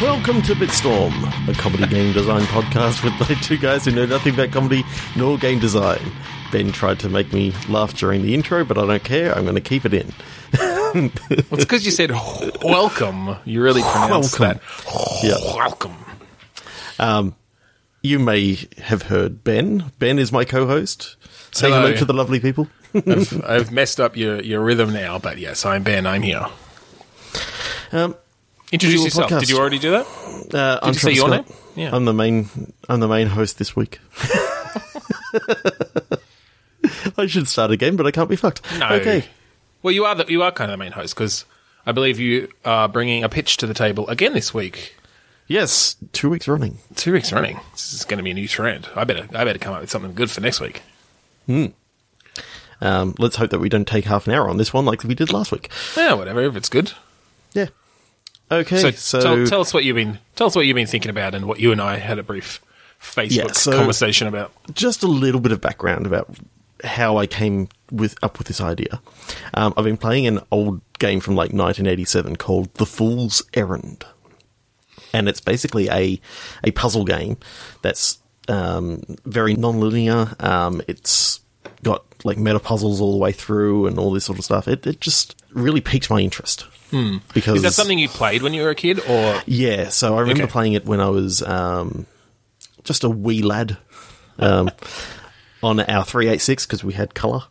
Welcome to Bitstorm, a comedy game design podcast with like two guys who know nothing about comedy nor game design. Ben tried to make me laugh during the intro, but I don't care. I'm going to keep it in. Well, it's because you said welcome. You really pronounced welcome. That. Yeah. Welcome. You may have heard Ben. Ben is my co-host. Say hello to the lovely people. I've messed up your rhythm now, but yes, I'm Ben. I'm here. Introduce yourself. Podcast. Did you already do that? Did you say your name? Yeah. I'm the main host this week. I should start again, but I can't be fucked. No. Okay. Well, you are kind of the main host because I believe you are bringing a pitch to the table again this week. Yes, 2 weeks running. This is going to be a new trend. I better come up with something good for next week. Hmm. Let's hope that we don't take half an hour on this one like we did last week. Yeah, whatever. If it's good. Yeah. Okay, so tell us what you've been thinking about, and what you and I had a brief Facebook conversation about. Just a little bit of background about how I came up with this idea. I've been playing an old game from like 1987 called The Fool's Errand, and it's basically a puzzle game that's very non-linear. It's got like meta puzzles all the way through, and all this sort of stuff. It just really piqued my interest. Hmm. Because is that something you played when you were a kid? Or yeah, so I remember playing it when I was just a wee lad on our 386 because we had colour.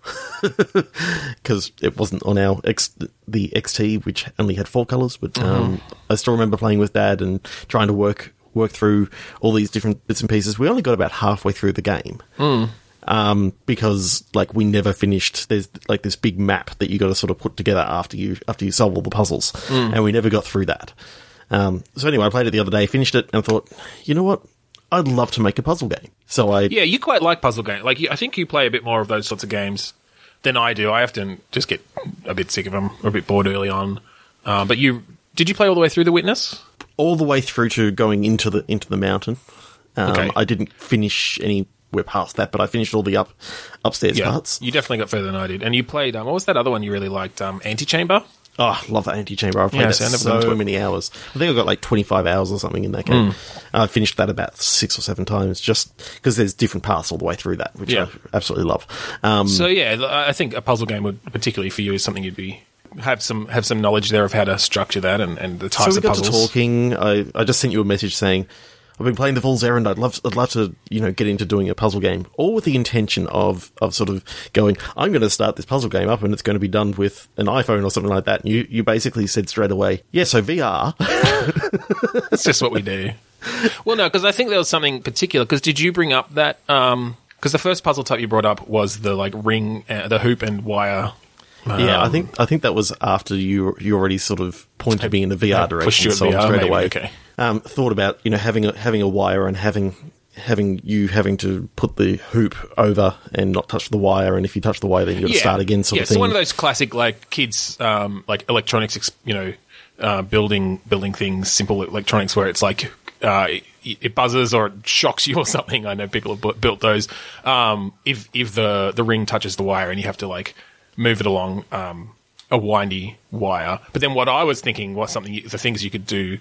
Because it wasn't on our the XT, which only had four colours. But I still remember playing with Dad and trying to work through all these different bits and pieces. We only got about halfway through the game. Mm. Because like we never finished. There's like this big map that you got to sort of put together after you solve all the puzzles, and we never got through that. So anyway, I played it the other day, finished it, and thought, you know what, I'd love to make a puzzle game. So you quite like puzzle games. Like I think you play a bit more of those sorts of games than I do. I often just get a bit sick of them or a bit bored early on. But did you play all the way through The Witness? All the way through to going into the mountain. Okay. I didn't finish any. We're past that, but I finished all the upstairs parts. You definitely got further than I did. And you played, what was that other one you really liked? Antechamber? Oh, I love that Antechamber. I've played that so many hours. I think I got like 25 hours or something in that game. I finished that about 6 or 7 times just because there's different paths all the way through that, which I absolutely love. I think a puzzle game would, particularly for you, is something you'd be... Have some knowledge there of how to structure that and the types of puzzles. So we got to talking. I just sent you a message saying... I've been playing The Fool's Errand. I'd love to, get into doing a puzzle game, all with the intention of sort of going, I'm going to start this puzzle game up and it's going to be done with an iPhone or something like that. And you basically said straight away, yeah, so VR. It's just what we do. Well, no, because I think there was something particular, because did you bring up that, because the first puzzle type you brought up was the like ring, the hoop and wire. Yeah, I think that was after you already sort of pointed me in the VR direction, so VR, straight away. Okay. Thought about having a wire and having to put the hoop over and not touch the wire, and if you touch the wire, then you got to start again. Sort of thing. It's one of those classic like kids like electronics, building things, simple electronics where it's like it buzzes or it shocks you or something. I know people have built those. If the ring touches the wire and you have to like. Move it along a windy wire. But then what I was thinking was the things you could do,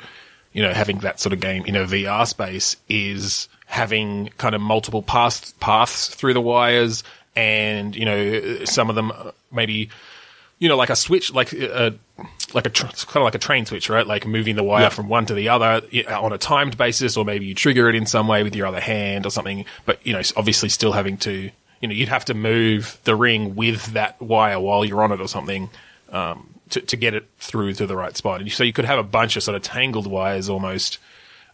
having that sort of game in a VR space is having kind of multiple paths through the wires and, some of them maybe, like a switch, kind of like a train switch, right? Like moving the wire from one to the other on a timed basis, or maybe you trigger it in some way with your other hand or something. But, obviously still having to... you'd have to move the ring with that wire while you're on it or something to get it through to the right spot. And so you could have a bunch of sort of tangled wires almost,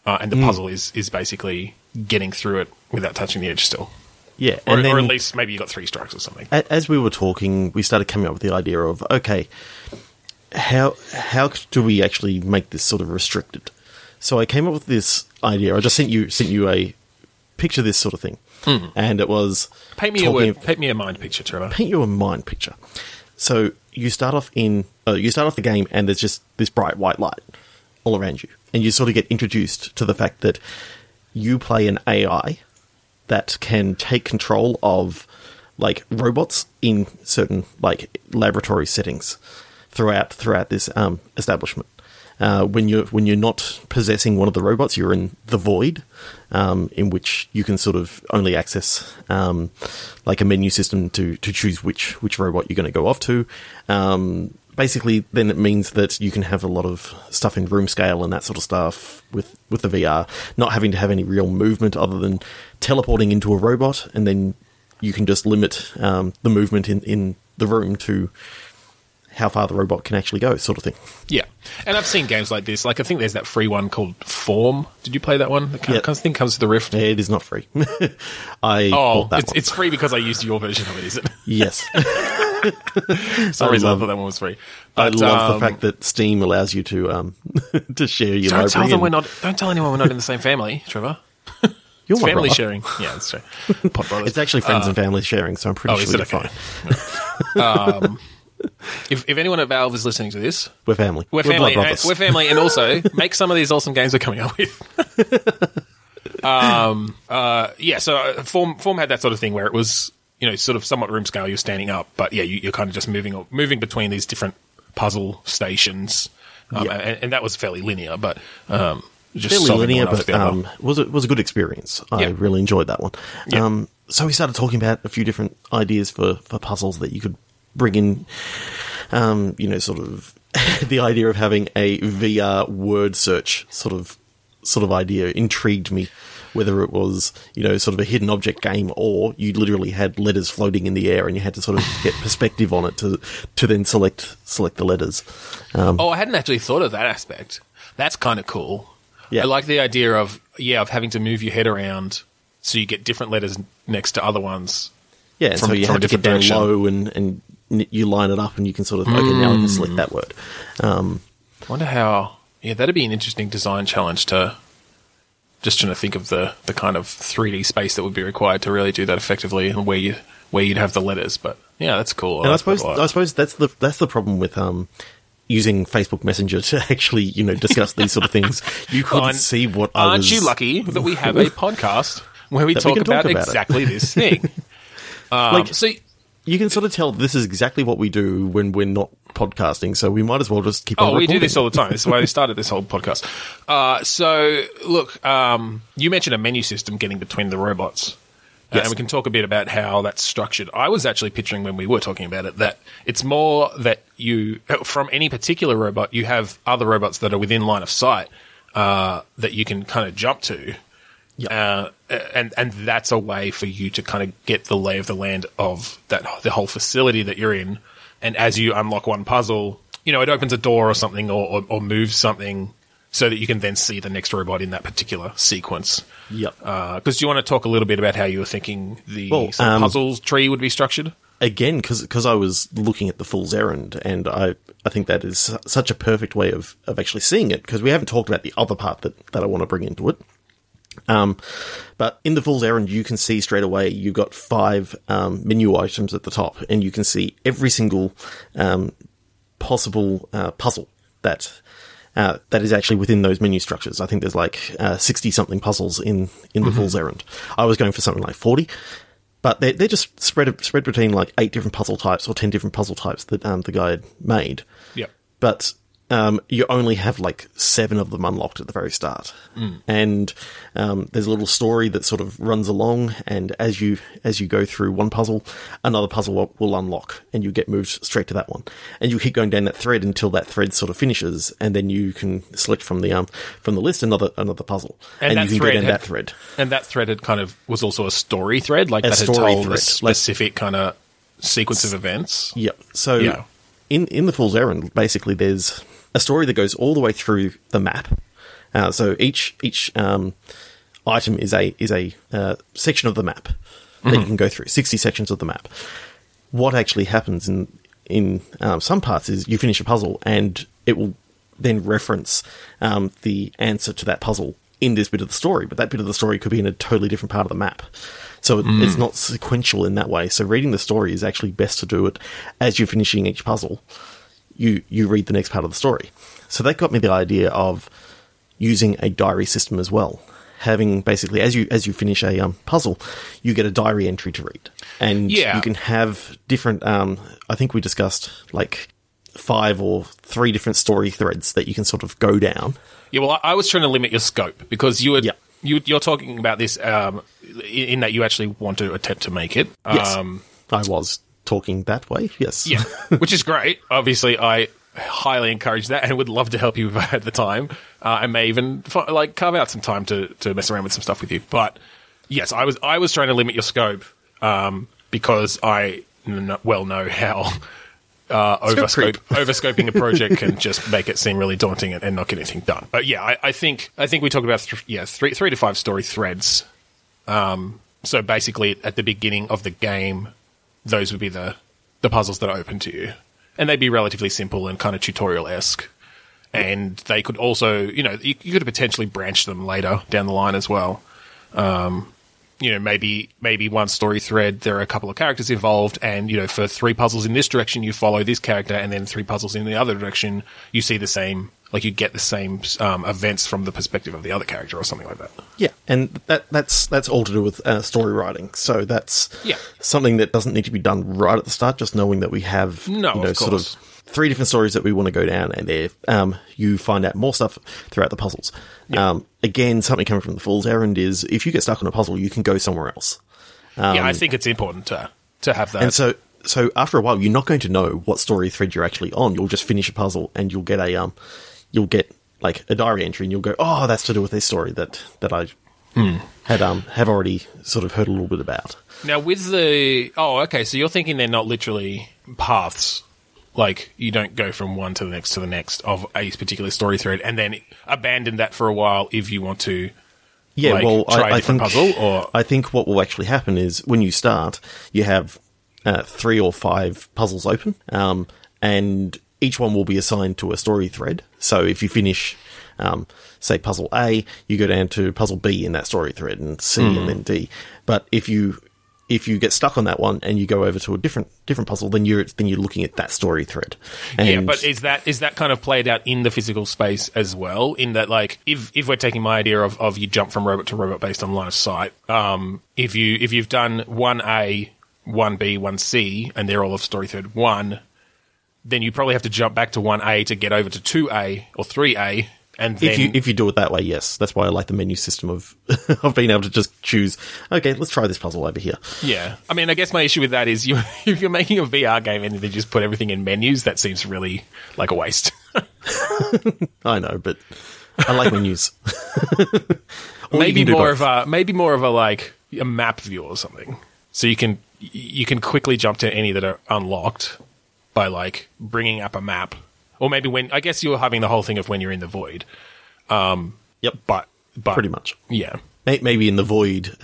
and the puzzle is basically getting through it without touching the edge still. Yeah. Or at least maybe you got 3 strikes or something. As we were talking, we started coming up with the idea of, okay, how do we actually make this sort of restricted? So I came up with this idea. I just sent you a picture, this sort of thing. Mm. And it was... paint me a mind picture, Trevor. Paint you a mind picture. So, you start off the game and there's just this bright white light all around you. And you sort of get introduced to the fact that you play an AI that can take control of like robots in certain like laboratory settings throughout this establishment. When you're not possessing one of the robots, you're in the void, in which you can sort of only access like a menu system to choose which robot you're going to go off to. Basically, then it means that you can have a lot of stuff in room scale and that sort of stuff with the VR, not having to have any real movement other than teleporting into a robot, and then you can just limit the movement in the room to how far the robot can actually go, sort of thing. Yeah. And I've seen games like this. Like, I think there's that free one called Form. Did you play that one? I think comes to the Rift. It is not free. I bought that one. It's free because I used your version of it, is it? Yes. Sorry, I thought that one was free. But, I love the fact that Steam allows you to share your library. Don't tell anyone we're not in the same family, Trevor. It's family brother. Sharing. Yeah, that's true. Pot brothers. It's actually friends and family sharing, so I'm pretty sure you're okay? Fine. If anyone at Valve is listening to this, we're family. We're family, and also make some of these awesome games we're coming up with. So Form had that sort of thing where it was, you know, sort of somewhat room scale. You're standing up, but yeah, you're kind of just moving between these different puzzle stations, and that was fairly linear, but was a good experience. I really enjoyed that one. Yeah. So we started talking about a few different ideas for puzzles that you could bring in, you know, sort of the idea of having a VR word search sort of idea intrigued me, whether it was, you know, sort of a hidden object game or you literally had letters floating in the air and you had to sort of get perspective on it to then select the letters. I hadn't actually thought of that aspect. That's kind of cool. Yeah. I like the idea of having to move your head around so you get different letters next to other ones. Yeah, so you have to get down low and you line it up and you can sort of, okay, now I can select that word. Wonder how... Yeah, that'd be an interesting design challenge to... Just trying to think of the kind of 3D space that would be required to really do that effectively and where you'd have the letters. But, yeah, that's cool. And I suppose that's the problem with... using Facebook Messenger to actually, you know, discuss these sort of things. You couldn't see what I was... Aren't you lucky that we have a podcast where we talk about exactly this thing? So you can sort of tell this is exactly what we do when we're not podcasting, so we might as well just keep on recording. We do this all the time. This is why we started this whole podcast. So, look, you mentioned a menu system getting between the robots. Yes. And we can talk a bit about how that's structured. I was actually picturing when we were talking about it that it's more that you, from any particular robot, you have other robots that are within line of sight that you can kind of jump to. Yep. And that's a way for you to kind of get the lay of the land of the whole facility that you're in. And as you unlock one puzzle, you know, it opens a door or something or moves something so that you can then see the next robot in that particular sequence. Yep. Because do you want to talk a little bit about how you were thinking the puzzle tree would be structured? Again, because I was looking at The Fool's Errand, and I think that is such a perfect way of actually seeing it, because we haven't talked about the other part that I want to bring into it. But in The Fool's Errand, you can see straight away you've got 5 menu items at the top, and you can see every single possible puzzle that is actually within those menu structures. I think there's like 60-something puzzles in The Fool's Errand. I was going for something like 40, but they're just spread between like 8 different puzzle types or 10 different puzzle types that the guy had made. Yeah. But you only have like 7 of them unlocked at the very start. Mm. And there's a little story that sort of runs along, and as you go through one puzzle, another puzzle will unlock, and you get moved straight to that one. And you keep going down that thread until that thread sort of finishes, and then you can select from the list another puzzle. And you can go down that thread. And that thread had kind of was also a story thread, like that had told a specific kind of sequence of events. Yep. So in The Fool's Errand, basically there's a story that goes all the way through the map. So each item is a section of the map that you can go through, 60 sections of the map. What actually happens in some parts is you finish a puzzle and it will then reference the answer to that puzzle in this bit of the story, but that bit of the story could be in a totally different part of the map. So it's not sequential in that way. So reading the story is actually best to do it as you're finishing each puzzle. You read the next part of the story. So that got me the idea of using a diary system as well, having basically as you finish a puzzle, you get a diary entry to read, and you can have different. I think we discussed like 5 or 3 different story threads that you can sort of go down. Yeah, well, I was trying to limit your scope because you were you're talking about this in that you actually want to attempt to make it. Yes, I was talking that way. Yes, yeah, which is great. Obviously, I highly encourage that and would love to help you if I had the time. I may even carve out some time to mess around with some stuff with you. But yes, I was trying to limit your scope because I well know how. Overscoping a project can just make it seem really daunting and not get anything done. But yeah, I think we talked about 3 to 5 story threads. So basically, at the beginning of the game, those would be the puzzles that are open to you, and they'd be relatively simple and kind of tutorial-esque. And they could also, you could potentially branch them later down the line as well. Maybe one story thread, there are a couple of characters involved, and, for 3 puzzles in this direction, you follow this character, and then 3 puzzles in the other direction, you see the same, like, you get the same events from the perspective of the other character or something like that. Yeah, and that's all to do with story writing. So that's something that doesn't need to be done right at the start, just knowing that we have, sort of 3 different stories that we want to go down, and there you find out more stuff throughout the puzzles. Yep. Again, something coming from The Fool's Errand is if you get stuck on a puzzle, you can go somewhere else. I think it's important to have that. And so after a while, you're not going to know what story thread you're actually on. You'll just finish a puzzle and you'll get a diary entry, and you'll go, oh, that's to do with this story that I have already sort of heard a little bit about. Now with so you're thinking they're not literally paths. Like, you don't go from one to the next of a particular story thread and then abandon that for a while if you want to try a different puzzle? Or I think what will actually happen is when you start, you have 3 or 5 puzzles open, and each one will be assigned to a story thread. So if you finish, say, puzzle A, you go down to puzzle B in that story thread, and C and then D. But if you get stuck on that one and you go over to a different puzzle, then you're looking at that story thread. And but is that kind of played out in the physical space as well? In that, like, if we're taking my idea of you jump from robot to robot based on line of sight, if you've done 1A, 1B, 1C, and they're all of story thread 1, then you probably have to jump back to 1A to get over to 2A or 3A. And then if you do it that way, yes. That's why I like the menu system of being able to just choose, okay, let's try this puzzle over here. Yeah. I mean, I guess my issue with that is if you're making a VR game and they just put everything in menus, that seems really like a waste. I know, but I like menus. maybe more of a like a map view or something. So you can quickly jump to any that are unlocked by like bringing up a map. Or maybe when... I guess you're having the whole thing of when you're in the void. Yep. But pretty much. Yeah. Maybe in the void,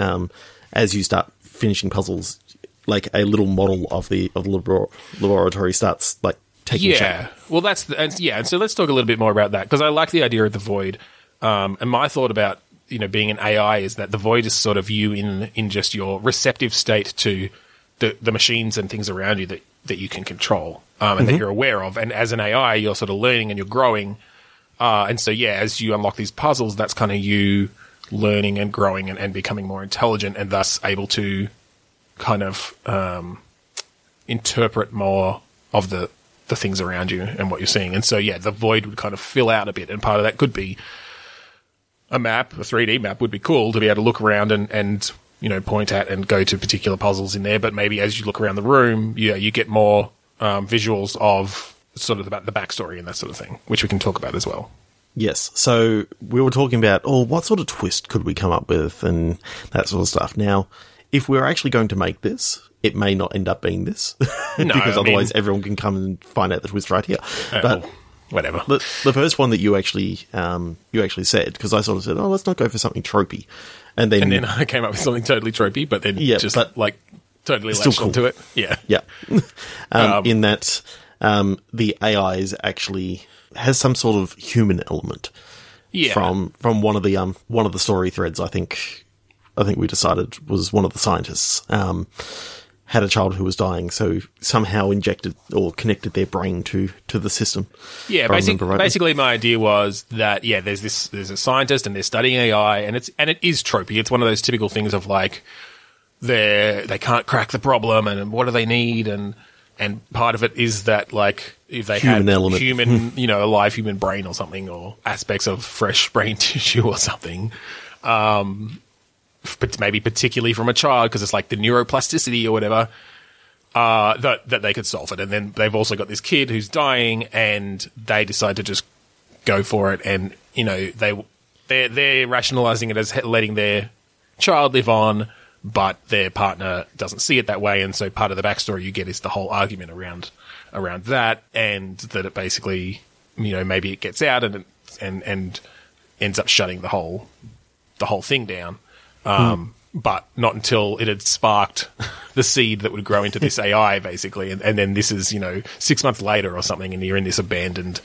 as you start finishing puzzles, like a little model of the laboratory starts, like, taking shape. Yeah. Well, that's... And so let's talk a little bit more about that, because I like the idea of the void. And my thought about, being an AI is that the void is sort of you in just your receptive state to the machines and things around you that you can control. And that you're aware of. And as an AI, you're sort of learning and you're growing. And so, yeah, as you unlock these puzzles, that's kind of you learning and growing and becoming more intelligent and thus able to kind of interpret more of the things around you and what you're seeing. And so, yeah, the void would kind of fill out a bit. And part of that could be a map, a 3D map would be cool to be able to look around and point at and go to particular puzzles in there. But maybe as you look around the room, you get more... visuals of sort of the backstory and that sort of thing, which we can talk about as well. Yes. So we were talking about, what sort of twist could we come up with and that sort of stuff. Now, if we're actually going to make this, it may not end up being this. Because otherwise everyone can come and find out the twist right here. But whatever. The first one that you actually said, because I sort of said, let's not go for something tropey. And then I came up with something totally tropey, but then totally latched onto it. Yeah. Yeah. In that the AI is actually has some sort of human element. Yeah. From one of the story threads, I think we decided was one of the scientists. had a child who was dying, so somehow injected or connected their brain to the system. Yeah, basically my idea was that, yeah, there's a scientist and they're studying AI, and it is tropey. It's one of those typical things of, like, they can't crack the problem, and what do they need, and part of it is that, like, if they had a live human brain or something, or aspects of fresh brain tissue or something, but maybe particularly from a child, because it's like the neuroplasticity or whatever, that they could solve it. And then they've also got this kid who's dying, and they decide to just go for it. And, you know, they're rationalizing it as letting their child live on, but their partner doesn't see it that way. And so part of the backstory you get is the whole argument around that, and that it basically, you know, maybe it gets out and ends up shutting the whole thing down. But not until it had sparked the seed that would grow into this AI, basically. And then this is, you know, 6 months later or something, and you're in this abandoned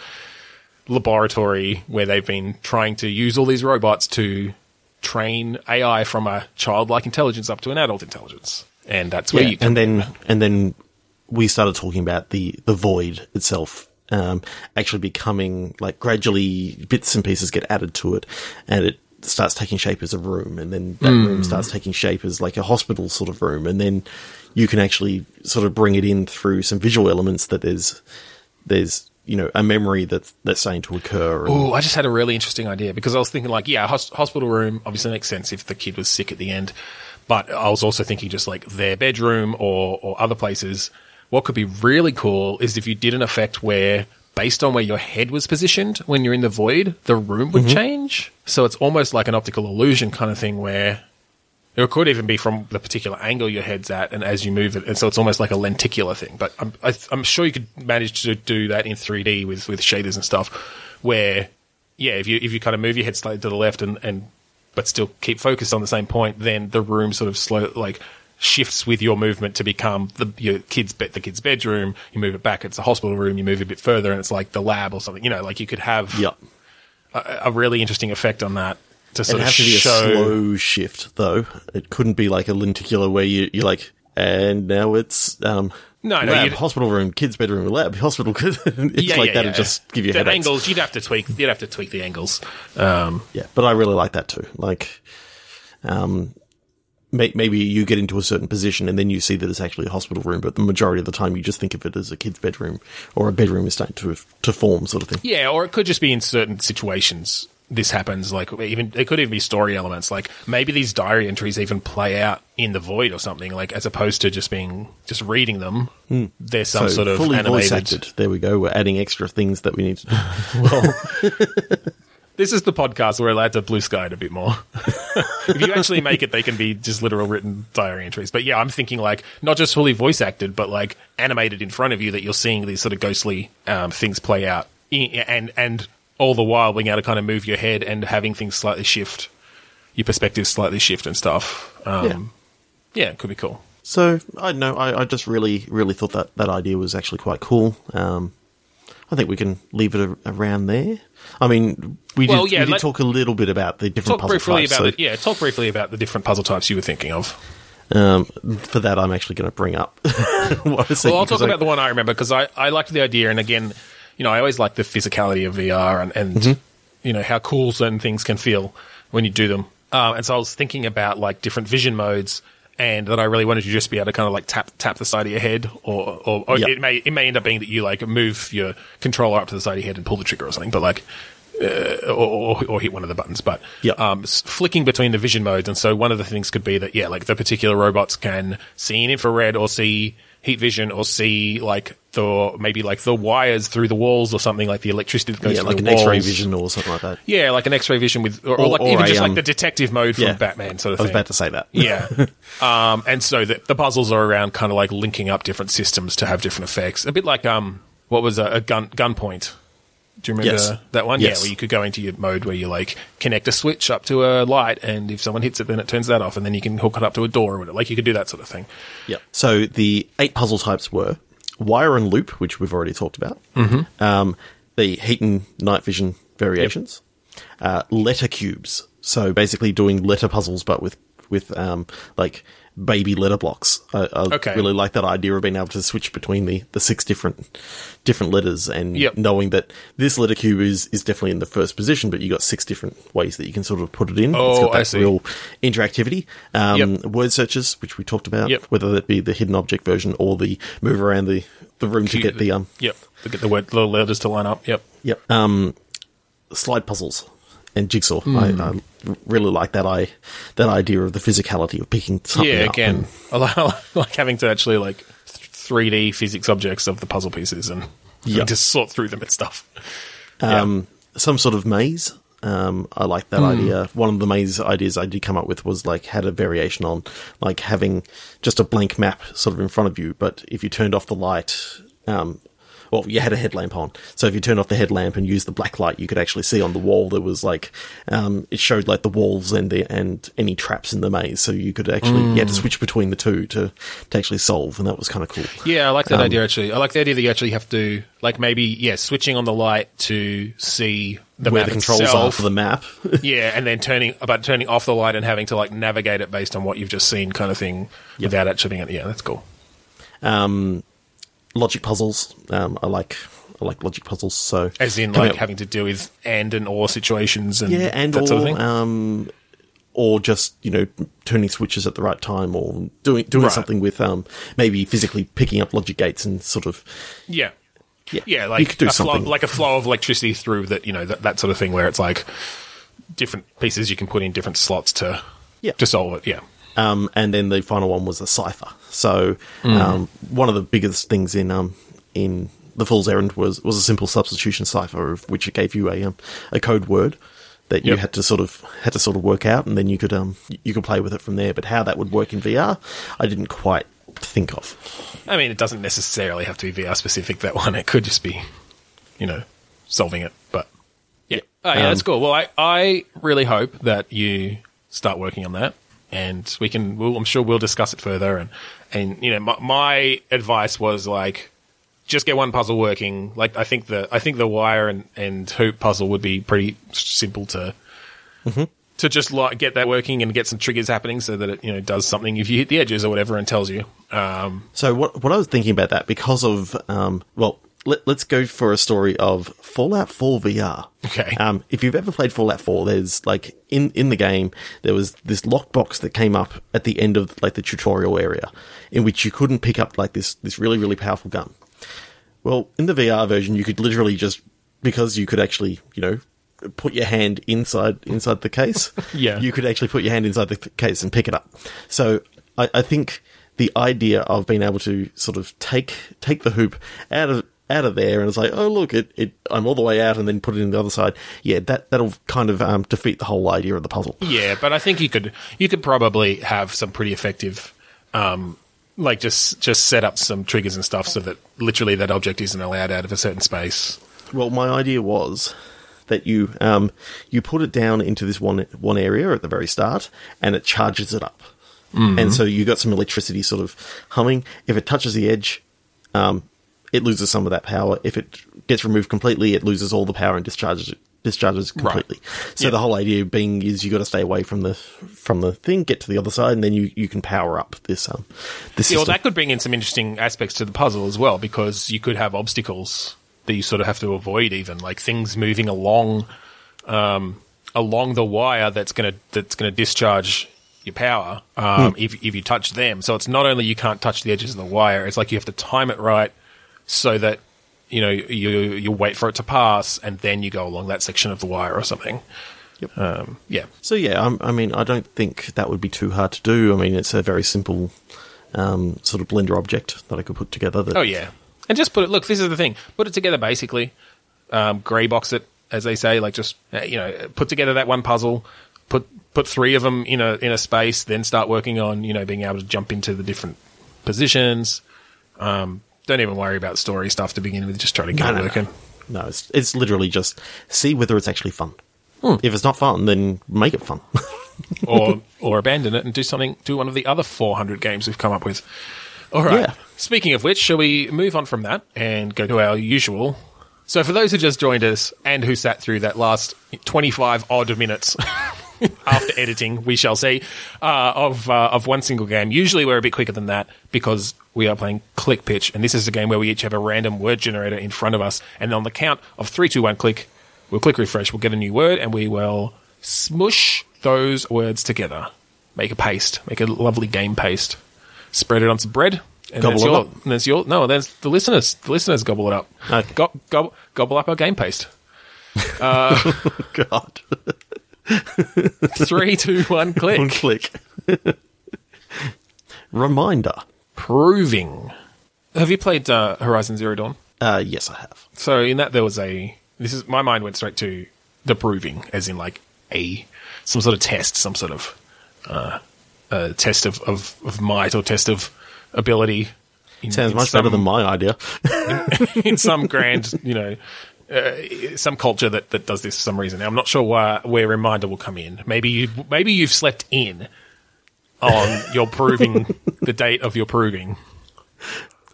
laboratory where they've been trying to use all these robots to train AI from a childlike intelligence up to an adult intelligence. And that's where And then we started talking about the void itself. Actually becoming, like, gradually bits and pieces get added to it, and it starts taking shape as a room, and then that room starts taking shape as, like, a hospital sort of room, and then you can actually sort of bring it in through some visual elements that there's you know, a memory that's starting to occur. Oh, I just had a really interesting idea, because I was thinking, like, yeah, hospital room obviously makes sense if the kid was sick at the end, but I was also thinking just, like, their bedroom or other places. What could be really cool is if you did an effect where, based on where your head was positioned when you're in the void, the room would change. So it's almost like an optical illusion kind of thing, where it could even be from the particular angle your head's at, and as you move it. And so it's almost like a lenticular thing. But I'm sure you could manage to do that in 3D with shaders and stuff, where, yeah, if you kind of move your head slightly to the left but still keep focused on the same point, then the room sort of shifts with your movement to become the kid's bedroom. You move it back, it's a hospital room. You move it a bit further, and it's like the lab or something. You know, like, you could have a really interesting effect on that to sort of show. It'd have to be a slow shift, though. It couldn't be like a lenticular where you're like, and now it's lab, hospital room, kid's bedroom, lab, hospital. It'd just give you headaches. Angles you'd have to tweak the angles. But I really like that too. Like, maybe you get into a certain position and then you see that it's actually a hospital room, but the majority of the time you just think of it as a kid's bedroom, or a bedroom is starting to form, sort of thing. Yeah, or it could just be in certain situations this happens. Like, even it could even be story elements. Like, maybe these diary entries even play out in the void or something. Like, as opposed to just reading them, there's some sort of fully animated voice acted. There we go. We're adding extra things that we need to do. Well. This is the podcast where we're allowed to blue sky it a bit more. If you actually make it, they can be just literal written diary entries. But, yeah, I'm thinking, like, not just fully voice acted, but, like, animated in front of you, that you're seeing these sort of ghostly things play out. And all the while being able to kind of move your head and having things slightly shift, your perspective slightly shift and stuff. Yeah, it could be cool. So, I don't know. I just really, really thought that idea was actually quite cool. I think we can leave it around there. I mean, we did talk a little bit about the different puzzle types. Talk briefly about the different puzzle types you were thinking of. For that, I'm actually going to bring up what I said. Well, I'll talk about the one I remember, because I liked the idea. And again, you know, I always like the physicality of VR and you know, how cool certain things can feel when you do them. And so I was thinking about, like, different vision modes, and that I really wanted to just be able to kind of, like, tap the side of your head, or it may end up being that you, like, move your controller up to the side of your head and pull the trigger or something, but, like, or hit one of the buttons, but flicking between the vision modes. And so one of the things could be that, yeah, like, the particular robots can see in infrared, or see heat vision, or see, like, the wires through the walls or something, like the electricity that goes through the walls. X-ray vision or something like that. Yeah, like an X-ray vision with, or the detective mode from Batman sort of thing. I was about to say that. Yeah. And so the puzzles are around kind of, like, linking up different systems to have different effects. A bit like, what was a gunpoint? Do you remember that one? Yes. Yeah, where you could go into your mode where you, like, connect a switch up to a light, and if someone hits it, then it turns that off, and then you can hook it up to a door, or whatever. Like, you could do that sort of thing. Yeah. So the 8 puzzle types were wire and loop, which we've already talked about, the heat and night vision variations, letter cubes. So basically doing letter puzzles, but with baby letter blocks. I really like that idea of being able to switch between the six different letters and knowing that this letter cube is definitely in the first position, but you got six different ways that you can sort of put it in. It's got that real interactivity. Word searches, which we talked about, whether that be the hidden object version or the move around the room to get the to get the word letters to line up. Slide puzzles and jigsaw. I really like that idea of the physicality of picking something up. Yeah, again, I like having to actually 3D physics objects of the puzzle pieces and just sort through them and stuff. Some sort of maze. I like that idea. One of the maze ideas I did come up with was had a variation on having just a blank map sort of in front of you, but if you turned off the light, well, you had a headlamp on. So if you turned off the headlamp and used the black light, you could actually see on the wall there was it showed the walls and any traps in the maze. So you could actually you had to switch between the two to actually solve, and that was kind of cool. Yeah, I like that idea actually. I like the idea that you actually have to switching on the light to see the where map the controls itself. Are for the map. Yeah, and then turning off the light and having to navigate it based on what you've just seen, kind of thing, without actually being it. Yeah, that's cool. Logic puzzles. I like logic puzzles. So as in having to deal with and or situations and that sort of thing. Or just turning switches at the right time or doing something with maybe physically picking up logic gates and sort of you could do something a flow of electricity through that that sort of thing where it's different pieces you can put in different slots to solve it. And then the final one was a cipher. So one of the biggest things in The Fool's Errand was a simple substitution cipher, of which it gave you a code word that you had to sort of work out, and then you could play with it from there. But how that would work in VR, I didn't quite think of. I mean, it doesn't necessarily have to be VR specific. That one, it could just be, solving it. But that's cool. Well, I really hope that you start working on that. And I'm sure we'll discuss it further. And my advice was just get one puzzle working. I think the wire and hoop puzzle would be pretty simple to just get that working and get some triggers happening so that it does something if you hit the edges or whatever and tells you. So what I was thinking about that because of let's go for a story of Fallout 4 VR. Okay. If you've ever played Fallout 4, there's in the game, there was this locked box that came up at the end of the tutorial area in which you couldn't pick up this really, really powerful gun. Well, in the VR version, you could literally just, because you could actually, put your hand inside the case. You could actually put your hand inside the case and pick it up. So I think the idea of being able to sort of take the hoop out of there, and it's I'm all the way out, and then put it in the other side. Yeah, that'll kind of defeat the whole idea of the puzzle. Yeah, but I think you could probably have some pretty effective, just set up some triggers and stuff so that literally that object isn't allowed out of a certain space. Well, my idea was that you put it down into this one area at the very start, and it charges it up, and so you got some electricity sort of humming. If it touches the edge, it loses some of that power. If it gets removed completely, it loses all the power and discharges completely. Right. So the whole idea being is you got to stay away from the thing, get to the other side, and then you can power up this system. Well, that could bring in some interesting aspects to the puzzle as well, because you could have obstacles that you sort of have to avoid, even things moving along the wire that's going to discharge your power if you touch them. So it's not only you can't touch the edges of the wire, it's you have to time it right, so that you wait for it to pass, and then you go along that section of the wire or something. Yep. So I don't think that would be too hard to do. I mean, it's a very simple sort of blender object that I could put together. And just put it. Look, this is the thing. Put it together basically. Grey box it, as they say. Put together that one puzzle. Put three of them in a space. Then start working on being able to jump into the different positions. Don't even worry about story stuff to begin with. Just try to get it working. No, it's literally just see whether it's actually fun. If it's not fun, then make it fun. or abandon it and do something. Do one of the other 400 games we've come up with. All right. Yeah. Speaking of which, shall we move on from that and go to our usual? So for those who just joined us and who sat through that last 25 odd minutes after editing, we shall see, of one single game. Usually we're a bit quicker than that because we are playing Click Pitch, and this is a game where we each have a random word generator in front of us, and on the count of 3, 2, 1, click, we'll click refresh, we'll get a new word, and we will smush those words together. Make a paste. Make a lovely game paste. Spread it on some bread. And gobble it up. And no, that's the listeners. The listeners gobble it up. Okay. Gobble up our game paste. God. 3, 2, 1, click. One click. Reminder. Proving. Have you played Horizon Zero Dawn? Yes, I have. So, in that, there was a... This is my mind went straight to the proving, as in, like, some sort of test, some sort of... test of might or test of ability. Sounds much better than my idea. in some grand, some culture that does this for some reason. Now, I'm not sure where Reminder will come in. Maybe you've slept in on your proving, the date of your proving.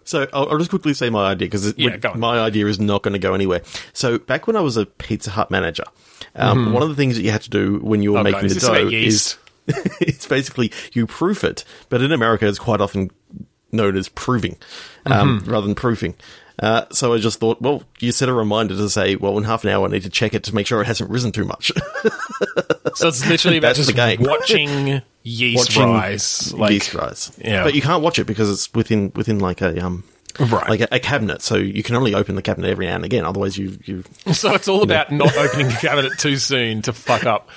So, I'll just quickly say my idea, because my idea is not going to go anywhere. So, back when I was a Pizza Hut manager, one of the things that you had to do when you were making the dough is... it's basically you proof it, but in America it's quite often known as proving rather than proofing. So I just thought, well, you set a reminder to say, well, in half an hour I need to check it to make sure it hasn't risen too much. So it's literally about just watching yeast rise. Yeast rise. Yeah. But you can't watch it because it's within like a... like a cabinet, so you can only open the cabinet every now and again, otherwise you so it's all about not opening the cabinet too soon to fuck up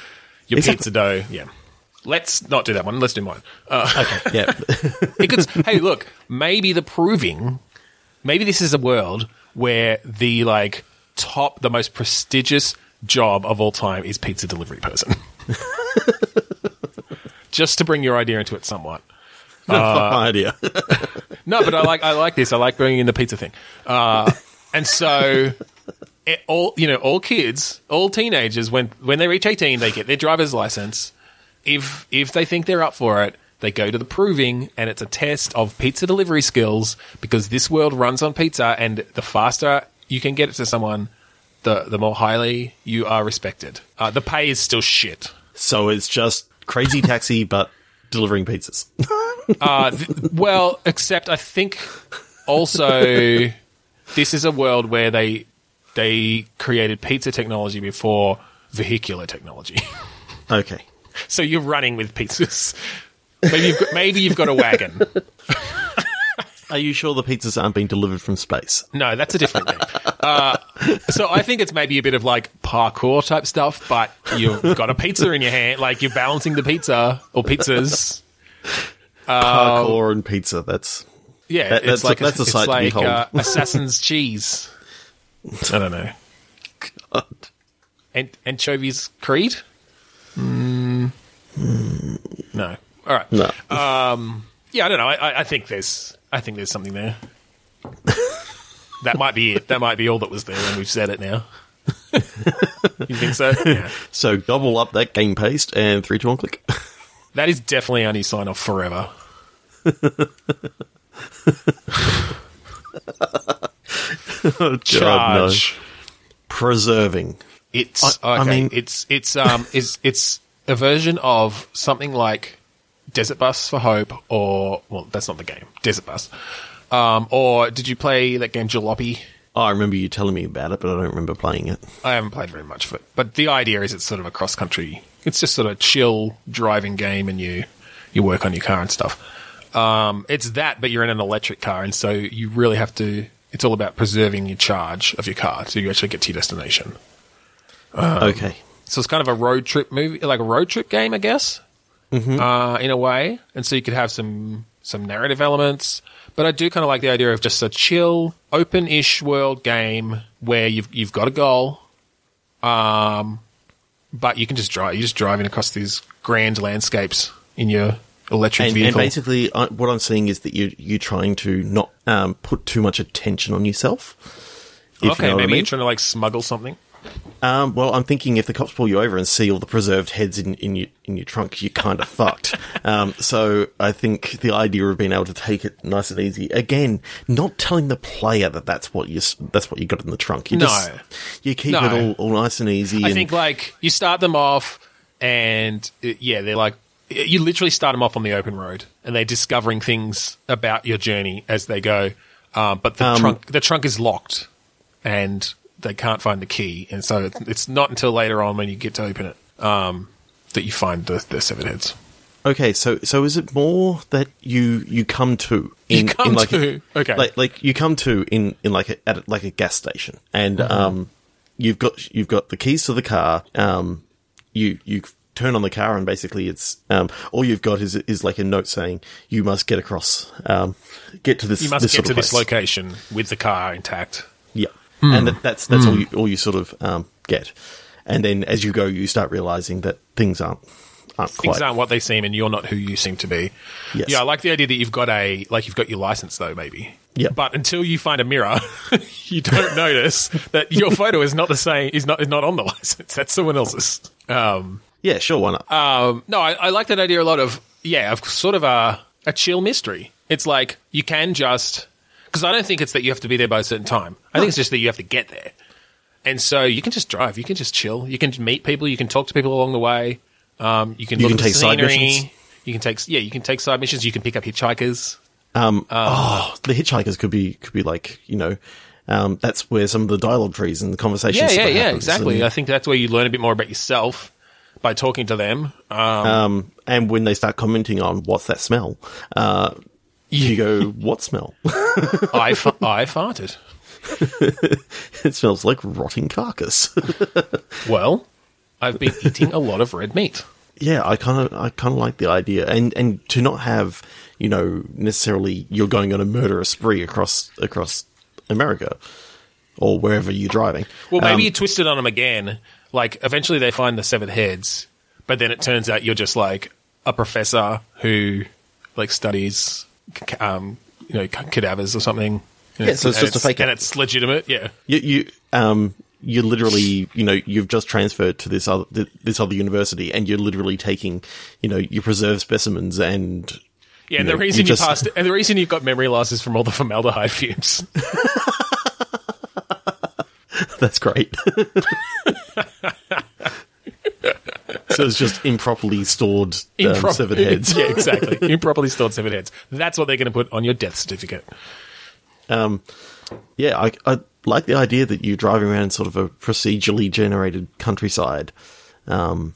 your pizza dough. Yeah. Let's not do that one. Let's do mine. Okay, yeah. Because, hey, look, maybe the proving, maybe this is a world where the, like, the most prestigious job of all time is pizza delivery person. Just to bring your idea into it somewhat. That's my idea. No, but I like this. I like bringing in the pizza thing. And so... all kids, all teenagers, when they reach 18, they get their driver's license. If they think they're up for it, they go to the proving, and it's a test of pizza delivery skills because this world runs on pizza, and the faster you can get it to someone, the more highly you are respected. The pay is still shit. So it's just Crazy Taxi, but delivering pizzas. Well, except I think also this is a world where they created pizza technology before vehicular technology. Okay. So you're running with pizzas. Maybe you've got a wagon. Are you sure the pizzas aren't being delivered from space? No, that's a different thing. So I think it's maybe a bit of like parkour type stuff, but you've got a pizza in your hand, like you're balancing the pizza or pizzas. Parkour and pizza. That's a sight to behold. It's like Assassin's Cheese. I don't know. God. Anchovies Creed? No. All right. No. I don't know. I think there's something there. That might be it. That might be all that was there, and we've said it now. You think so? Yeah. So double up that game paste and 3, 2, 1, click. That is definitely our new sign off forever. Oh, God, charge. No. Preserving. It's a version of something like Desert Bus for Hope, or, well, that's not the game, Desert Bus. Or did you play that game Jalopy? Oh, I remember you telling me about it, but I don't remember playing it. I haven't played very much of it, but the idea is it's sort of a cross-country. It's just sort of a chill driving game, and you work on your car and stuff. It's that, but you're in an electric car, and so you really have to... It's all about preserving your charge of your car so you actually get to your destination. Okay. So it's kind of a road trip movie, like a road trip game, I guess, in a way. And so you could have some narrative elements. But I do kind of like the idea of just a chill, open-ish world game where you've got a goal, but you can just drive. You're just driving across these grand landscapes in your... electric vehicle. And basically, what I'm seeing is that you're trying to not put too much attention on yourself. Okay, you're trying to, like, smuggle something? Well, I'm thinking if the cops pull you over and see all the preserved heads in your trunk, you're kind of fucked. So I think the idea of being able to take it nice and easy, again, not telling the player that's what you got in the trunk. You keep it all nice and easy. I think, like, you start them off... And, yeah, they're like, you literally start them off on the open road and they're discovering things about your journey as they go. But the trunk is locked and they can't find the key. And so, it's not until later on when you get to open it that you find the severed heads. Okay, so is it more that you come to at a gas station, and mm-hmm. You've got the keys to the car. You turn on the car, and basically it's all you've got is like a note saying you must get across, get to this. You must get to this location with the car intact. Yeah, and that's all you sort of get, and then as you go, you start realizing that things aren't. Things aren't what they seem, and you're not who you seem to be. Yes. Yeah, I like the idea that you've got your license though, maybe. Yeah. But until you find a mirror, you don't notice that your photo is not the same. Is not on the license. That's someone else's. Yeah, sure, why not? No, I like that idea a lot. Of sort of a chill mystery. It's like you can just, because I don't think it's that you have to be there by a certain time. I think it's just that you have to get there, and so you can just drive. You can just chill. You can meet people. You can talk to people along the way. You can look at the scenery. Side missions. You can take side missions. You can pick up hitchhikers. The hitchhikers could be like, you know, that's where some of the dialogue trees and the conversations. Yeah, exactly. And I think that's where you learn a bit more about yourself by talking to them. And when they start commenting on what's that smell, you go, what smell? I farted. It smells like rotting carcass. Well. I've been eating a lot of red meat. Yeah, I kind of like the idea, and to not have, you know, necessarily you're going on a murderous spree across America or wherever you're driving. Well, maybe you twist it on them again. Like eventually they find the severed heads, but then it turns out you're just like a professor who like studies, cadavers or something. Yeah, so it's just a fake, and it's legitimate. Yeah, you literally, you know, you've just transferred to this other university, and you're literally taking, you know, your preserved specimens and the reason you've got memory loss is from all the formaldehyde fumes. That's great. So it's just improperly stored severed heads. Yeah, exactly. Improperly stored severed heads. That's what they're going to put on your death certificate. Yeah, I like the idea that you're driving around in sort of a procedurally generated countryside. So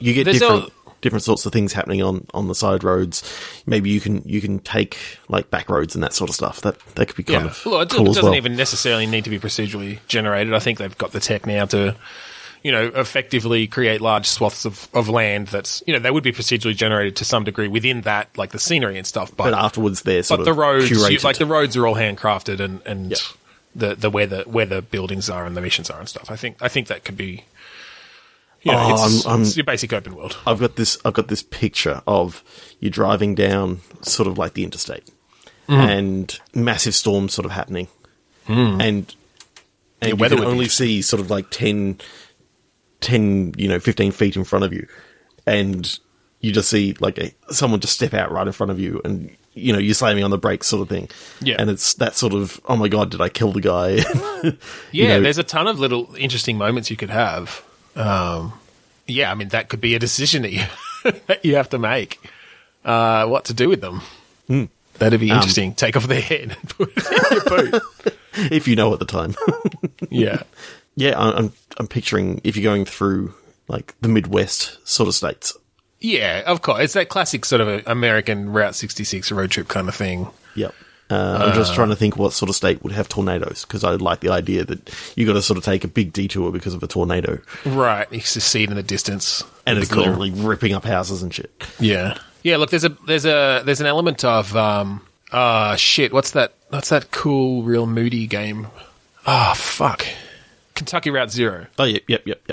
you get different sorts of things happening on the side roads. Maybe you can take like back roads and that sort of stuff. That could be kind of cool. It doesn't even necessarily need to be procedurally generated. I think they've got the tech now to, you know, effectively create large swaths of land that's, you know, they would be procedurally generated to some degree within that, like the scenery and stuff. But afterwards, they're sort of the roads, the roads are all handcrafted and the buildings are and the missions are and stuff. I think that could be, you know, it's your basic open world. I've got this picture of you driving down sort of like the interstate and massive storms sort of happening, and you can only see sort of like 10, you know, 15 feet in front of you, and you just see like someone just step out right in front of you, and you know you're slamming on the brakes, sort of thing. Yeah, and it's that sort of, oh my god, did I kill the guy? There's a ton of little interesting moments you could have. I mean that could be a decision that you have to make, what to do with them. That'd be interesting. Take off their head and put it in your boot if you know at the time. Yeah. Yeah, I'm picturing if you're going through like the Midwest sort of states. Yeah, of course, it's that classic sort of American Route 66 road trip kind of thing. Yep. I'm just trying to think what sort of state would have tornadoes, because I like the idea that you got to sort of take a big detour because of a tornado. Right, you just see it in the distance, and it's literally ripping up houses and shit. Yeah, yeah. Look, there's an element of shit. What's that cool, real moody game? Ah, fuck. Kentucky Route Zero. Oh, yep.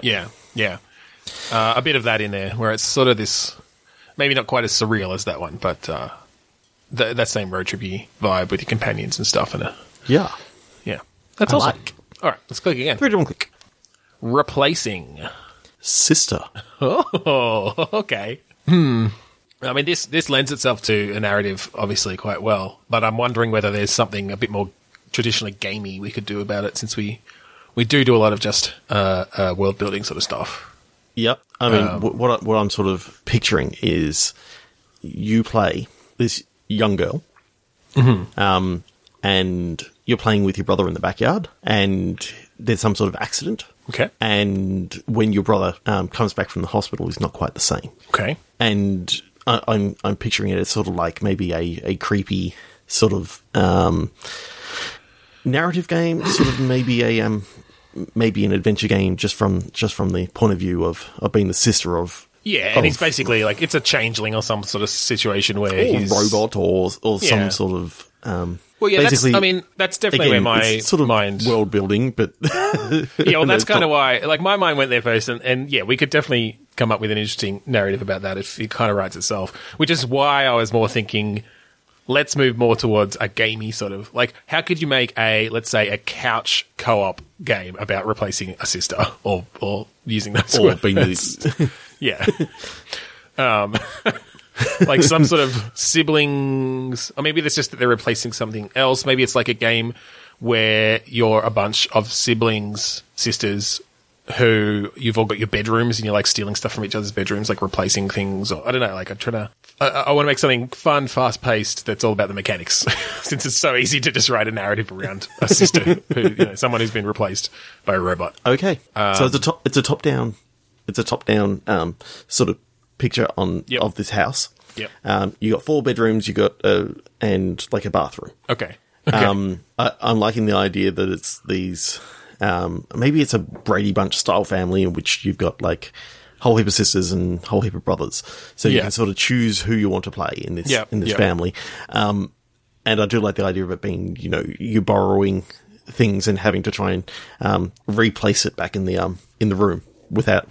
Yeah. A bit of that in there, where it's sort of this, maybe not quite as surreal as that one, but that same road trippy vibe with your companions and stuff. Yeah. That's awesome. All right, let's click again. 3, 2, 1, click. Replacing. Sister. Oh, okay. I mean, this lends itself to a narrative, obviously, quite well, but I'm wondering whether there's something a bit more traditionally gamey we could do about it, since we we do a lot of just world building sort of stuff. Yep. I mean, what I'm sort of picturing is you play this young girl, mm-hmm. And you're playing with your brother in the backyard, and there's some sort of accident. Okay. And when your brother comes back from the hospital, he's not quite the same. Okay. And I'm picturing it as sort of like maybe a creepy sort of narrative game, sort of maybe a maybe an adventure game just from the point of view of being the sister of. Yeah, and he's basically like, it's a changeling or some sort of situation where he's a robot or some sort of. Well, yeah, that's definitely again, where my sort of mind world building, but yeah, well, that's kind of why like my mind went there first, and yeah, we could definitely come up with an interesting narrative about that if it kind of writes itself, which is why I was more thinking, let's move more towards a gamey sort of like, how could you make let's say a couch co-op game about replacing a sister or using those or words. Being the- yeah. Like some sort of siblings, or maybe it's just that they're replacing something else. Maybe it's like a game where you're a bunch of siblings, sisters, who you've all got your bedrooms and you're like stealing stuff from each other's bedrooms, like replacing things, or I don't know. Like I'm trying to, I want to make something fun, fast paced that's all about the mechanics, since it's so easy to just write a narrative around a sister, who, you know, someone who's been replaced by a robot. Okay, so it's a top down sort of picture on yep. of this house. Yep. You got four bedrooms. You got and like a bathroom. Okay. I'm liking the idea that it's these. Maybe it's a Brady Bunch style family in which you've got like a whole heap of sisters and whole heap of brothers. So you can sort of choose who you want to play in this family. And I do like the idea of it being, you know, you borrowing things and having to try and replace it back in the room without.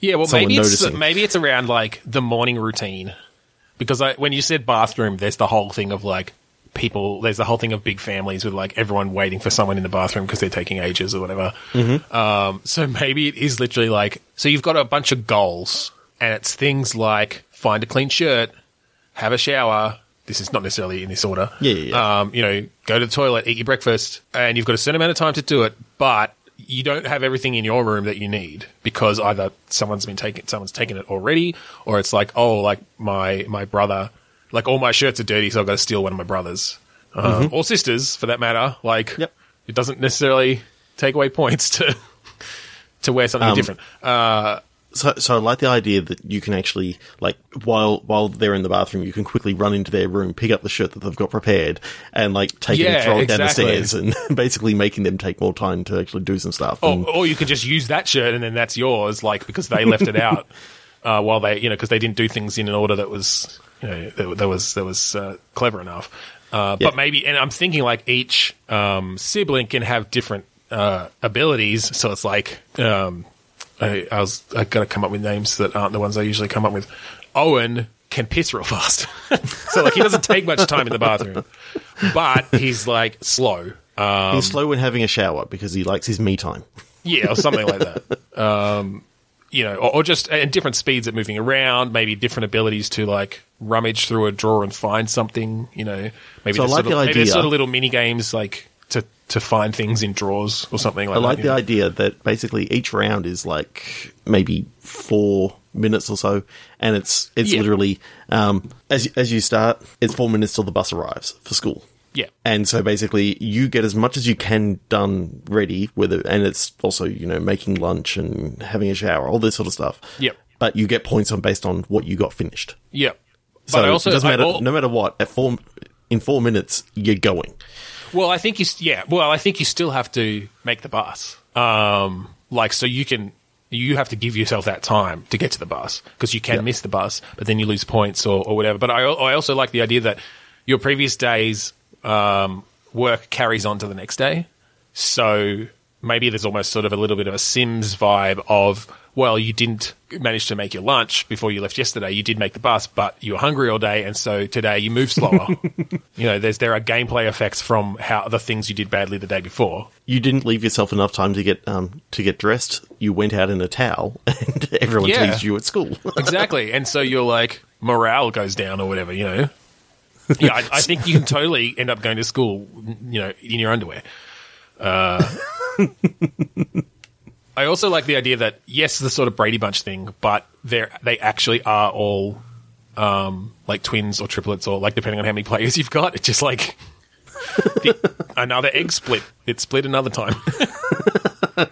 Yeah, well, maybe it's around, like, the morning routine. Because when you said bathroom, there's the whole thing of, like, people... There's the whole thing of big families with, like, everyone waiting for someone in the bathroom because they're taking ages or whatever. Mm-hmm. So, maybe it is literally, like... So, you've got a bunch of goals, and it's things like find a clean shirt, have a shower... This is not necessarily in this order. Yeah. You know, go to the toilet, eat your breakfast, and you've got a certain amount of time to do it, but... You don't have everything in your room that you need because either someone's taken it already, or it's like, oh, like my brother, like all my shirts are dirty, so I've got to steal one of my brother's or sisters for that matter. Like, it doesn't necessarily take away points to wear something different. So I like the idea that you can actually, like, while they're in the bathroom, you can quickly run into their room, pick up the shirt that they've got prepared, and, like, take it and throw it down the stairs, and basically making them take more time to actually do some stuff. Or you could just use that shirt, and then that's yours, like, because they left it out while they, you know, because they didn't do things in an order that was, you know, that was clever enough. But maybe, and I'm thinking, like, each sibling can have different abilities, so it's like... I gotta come up with names that aren't the ones I usually come up with. Owen can piss real fast, so like he doesn't take much time in the bathroom, but he's like slow. He's slow when having a shower because he likes his me time. Yeah, or something like that. You know, or just and different speeds at moving around. Maybe different abilities to like rummage through a drawer and find something. You know, maybe so there's sort of little mini games like. To find things in drawers or something like that. I like the idea that basically each round is like maybe 4 minutes or so, and it's literally as you start, it's 4 minutes till the bus arrives for school. Yeah, and so basically you get as much as you can done ready with it, and it's also, you know, making lunch and having a shower, all this sort of stuff. Yeah, but you get points based on what you got finished. Yeah, so but also, it doesn't matter no matter what. In 4 minutes, you're going. Well, I think you still have to make the bus. Like, so you have to give yourself that time to get to the bus because you can miss the bus, but then you lose points or whatever. But I also like the idea that your previous day's work carries on to the next day. So maybe there's almost sort of a little bit of a Sims vibe of, well, you didn't manage to make your lunch before you left yesterday. You did make the bus, but you were hungry all day, and so today you move slower. You know, there are gameplay effects from how the things you did badly the day before. You didn't leave yourself enough time to get dressed. You went out in a towel, and everyone teased you at school. Exactly, and so your like morale goes down or whatever. You know, yeah, I think you can totally end up going to school, you know, in your underwear. I also like the idea that, yes, the sort of Brady Bunch thing, but they actually are all like twins or triplets or like depending on how many players you've got. It's just like another egg split. It's split another time. So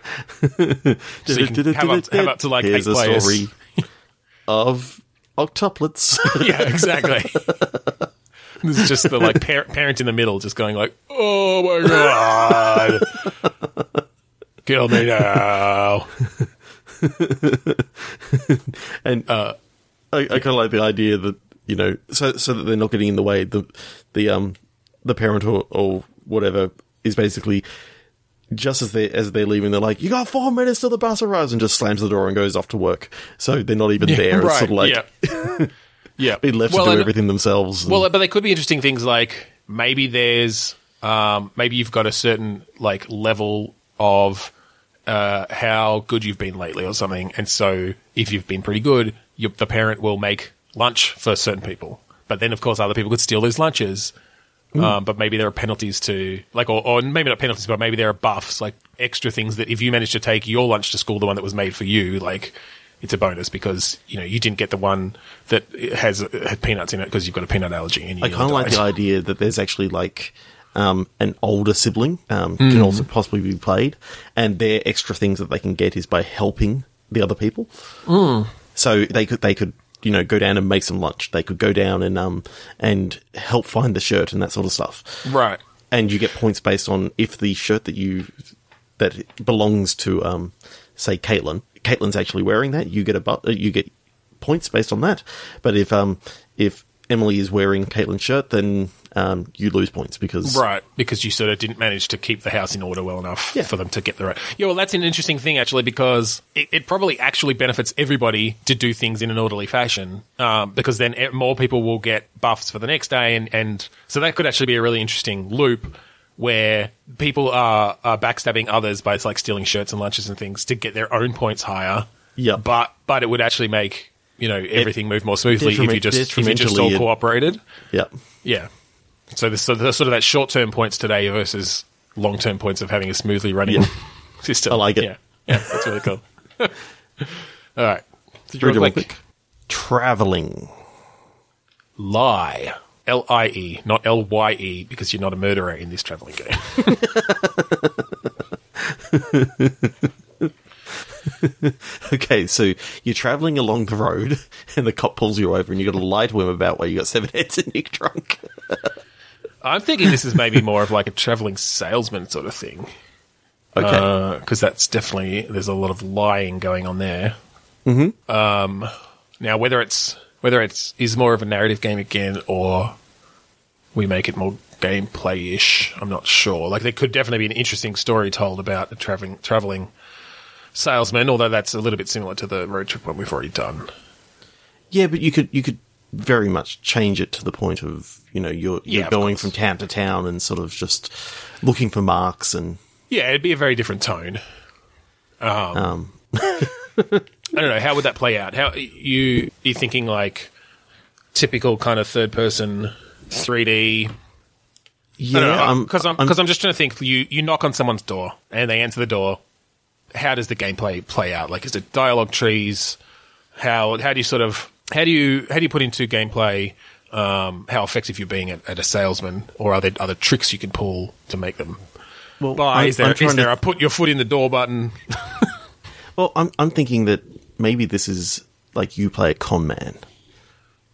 you can have up to like Here's eight a players. Story of octuplets. Yeah, exactly. This is just the like parent in the middle just going like, oh my God. Kill me now. And I kind of like the idea that, you know, so that they're not getting in the way, the parent or whatever is basically just as they're leaving, they're like, you got 4 minutes till the bus arrives, and just slams the door and goes off to work. So they're not even there. Right, it's sort of like yeah, being left to do everything themselves. But they could be interesting things like maybe there's maybe you've got a certain like level of how good you've been lately or something. And so if you've been pretty good, the parent will make lunch for certain people. But then, of course, other people could steal those lunches. But maybe there are penalties to, like, or maybe not penalties, but maybe there are buffs, like extra things that if you manage to take your lunch to school, the one that was made for you, like, it's a bonus because, you know, you didn't get the one that had peanuts in it because you've got a peanut allergy. And I kind of like the idea that there's actually, like, an older sibling can also possibly be played, and their extra things that they can get is by helping the other people. So they could you know, go down and make some lunch. They could go down and help find the shirt and that sort of stuff. Right. And you get points based on if the shirt that belongs to say Caitlin's actually wearing that, you get you get points based on that. But if Emily is wearing Caitlin's shirt, then you lose points because you sort of didn't manage to keep the house in order well enough for them to get the right. Yeah, well, that's an interesting thing actually, because it probably actually benefits everybody to do things in an orderly fashion, because then more people will get buffs for the next day, and so that could actually be a really interesting loop where people are backstabbing others by like stealing shirts and lunches and things to get their own points higher. Yeah, but it would actually make, you know, everything move more smoothly if you just all cooperated. Yeah. Yeah. So there's sort of that short-term points today versus long-term points of having a smoothly running system. I like it. Yeah. Yeah, that's really cool. All right. Did you real quick? Traveling. Lie. L-I-E, not L-Y-E, because you're not a murderer in this traveling game. Okay, so you're travelling along the road, and the cop pulls you over, and you got to lie to him about why you got 7 heads and you're drunk. I'm thinking this is maybe more of like a travelling salesman sort of thing. Okay, because that's definitely there's a lot of lying going on there. Mm-hmm. Now whether it's is more of a narrative game again, or we make it more gameplay-ish, I'm not sure. Like there could definitely be an interesting story told about a travelling salesman, although that's a little bit similar to the road trip one we've already done. Yeah, but you could very much change it to the point of, you know, you're going from town to town and sort of just looking for marks and... Yeah, it'd be a very different tone. I don't know, how would that play out? How you're thinking like typical kind of third-person 3D... Yeah, because I'm just trying to think. You knock on someone's door and they answer the door. How does the gameplay play out? Like, is it dialogue trees? How do you put into gameplay how effective you're being at a salesman, or are there other tricks you can pull to make them? Well, is there a put your foot in the door button? Well, I'm thinking that maybe this is like you play a con man,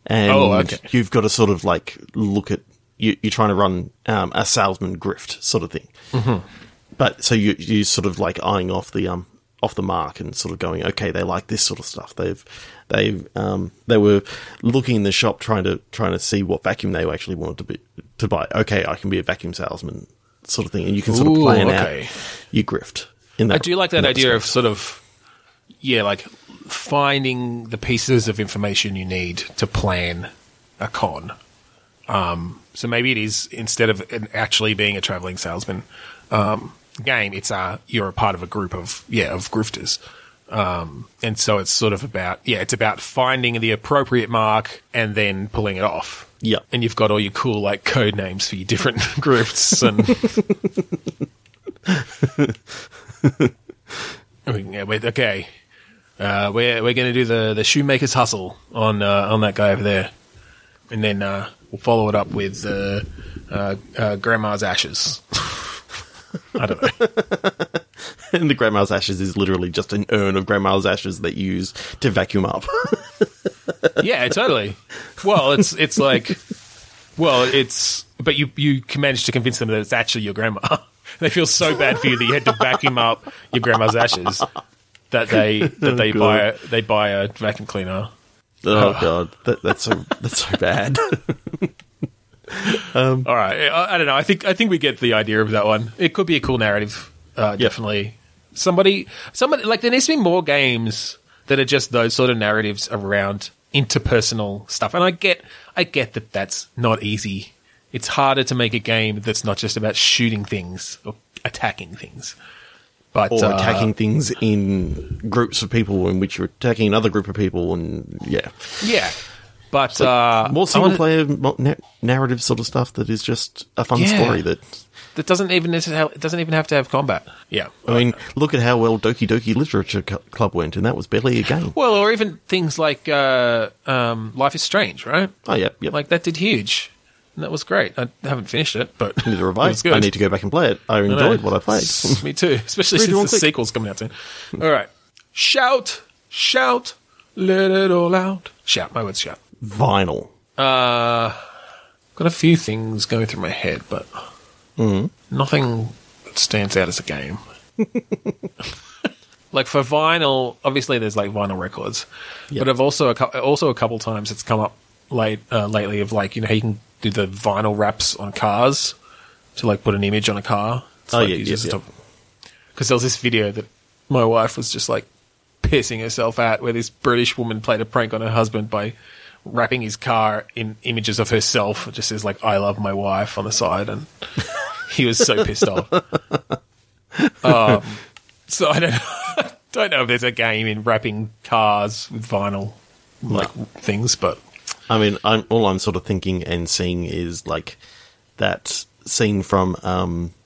and you've got to sort of like look at you're trying to run a salesman grift sort of thing. Mm-hmm. But so you sort of like eyeing off the mark and sort of going, okay, they like this sort of stuff. They were looking in the shop trying to see what vacuum they actually wanted to buy. Okay, I can be a vacuum salesman sort of thing, and you can sort of plan out your grift. I do like that idea of sort of like finding the pieces of information you need to plan a con. So maybe it is, instead of actually being a traveling salesman game, it's you're a part of a group of grifters, and so it's sort of about it's about finding the appropriate mark and then pulling it off. Yeah, and you've got all your cool like code names for your different grifts and Okay. We're going to do the Shoemaker's Hustle on that guy over there. And then we'll follow it up with Grandma's Ashes. I don't know. And the Grandma's Ashes is literally just an urn of Grandma's ashes that you use to vacuum up. Yeah, totally. Well, it's like... Well, it's... But you managed to convince them that it's actually your grandma. They feel so bad for you that you had to vacuum up your grandma's ashes that they buy a vacuum cleaner. Oh god, that's so bad. All right, I don't know. I think we get the idea of that one. It could be a cool narrative, definitely. Somebody like there needs to be more games that are just those sort of narratives around interpersonal stuff. And I get that that's not easy. It's harder to make a game that's not just about shooting things or attacking things. Or attacking things in groups of people in which you're attacking another group of people, and yeah. Yeah. But more single-player narrative sort of stuff that is just a fun story that doesn't even have to have combat. Yeah. I mean, look at how well Doki Doki Literature Club went, and that was barely a game. Well, or even things like Life is Strange, right? Oh, yeah. Yep. Like, that did huge. And that was great. I haven't finished it, but neither have I. I need to go back and play it. I enjoyed what I played. Me too, especially since the sequel's coming out soon. All right. Shout, let it all out. Shout, my words, shout. Vinyl. Got a few things going through my head, but nothing stands out as a game. Like, for vinyl, obviously there's, like, vinyl records. Yep. But I've also a couple times it's come up lately of, like, you know, how you can do the vinyl wraps on cars to, like, put an image on a car. It's Because there was this video that my wife was just, like, pissing herself at where this British woman played a prank on her husband by wrapping his car in images of herself. It just says, like, I love my wife on the side, and he was so pissed off. So I don't know if there's a game in wrapping cars with vinyl, like, things, but... I mean, I'm sort of thinking and seeing is, like, that scene from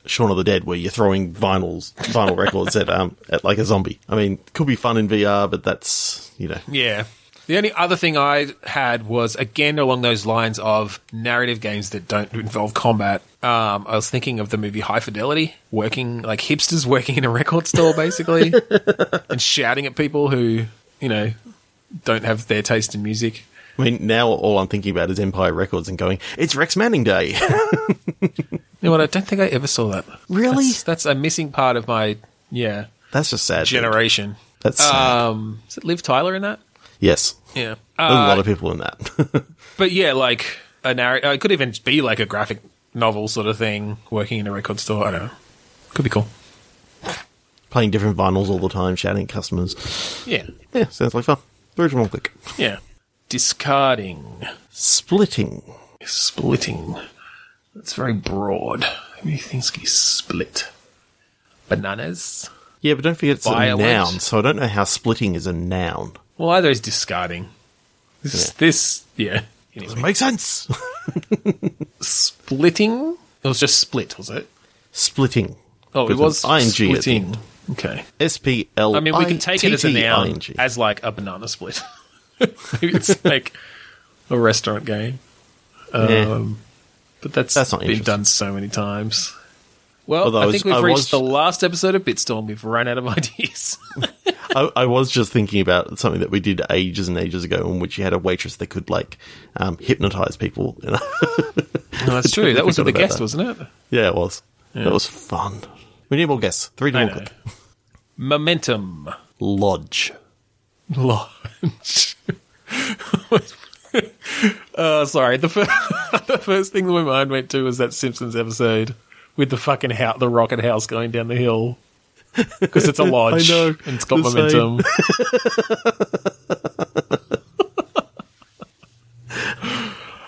Shaun of the Dead where you're throwing vinyl records at like a zombie. I mean, it could be fun in VR, but that's, you know. Yeah. The only other thing I had was, again, along those lines of narrative games that don't involve combat. I was thinking of the movie High Fidelity, like hipsters working in a record store, basically, and shouting at people who, you know, don't have their taste in music. I mean, now all I'm thinking about is Empire Records and going, it's Rex Manning Day. You know what? I don't think I ever saw that. Really? That's a missing part of my, yeah. That's just sad. Generation. Dude. That's sad. Is it Liv Tyler in that? Yes. Yeah. There's a lot of people in that. But yeah, like a narrative. It could even be like a graphic novel sort of thing, working in a record store. I don't know. Could be cool. Playing different vinyls all the time, shouting at customers. Yeah. Yeah, sounds like fun. Original click. Yeah. Discarding. Splitting. That's very broad. How many things can you split? Bananas? Yeah, but don't forget it's a noun, so I don't know how splitting is a noun. Well, either is discarding. This anyway. Doesn't make sense. Splitting? It was just split, was it? Splitting. Oh, it was ING splitting. Okay. SPLITTING. I mean, we can take it as a noun, as like a banana split. Maybe it's like a restaurant game. But that's not been done so many times. Well, I think we've reached the last episode of Bitstorm. We've run out of ideas. I was just thinking about something that we did ages and ages ago in which you had a waitress that could, like, hypnotize people. No, that's true. That was with the guest, wasn't it? Yeah, it was. Yeah. That was fun. We need more guests. 3 more clip. Momentum. Lodge. Sorry. The first thing that my mind went to was that Simpsons episode with the fucking house, the rocket house going down the hill, because it's a lodge. I know, and it's got momentum.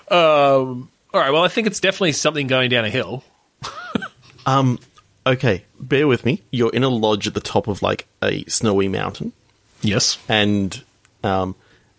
All right. Well, I think it's definitely something going down a hill. Okay. Bear with me. You're in a lodge at the top of, like, a snowy mountain. Yes. And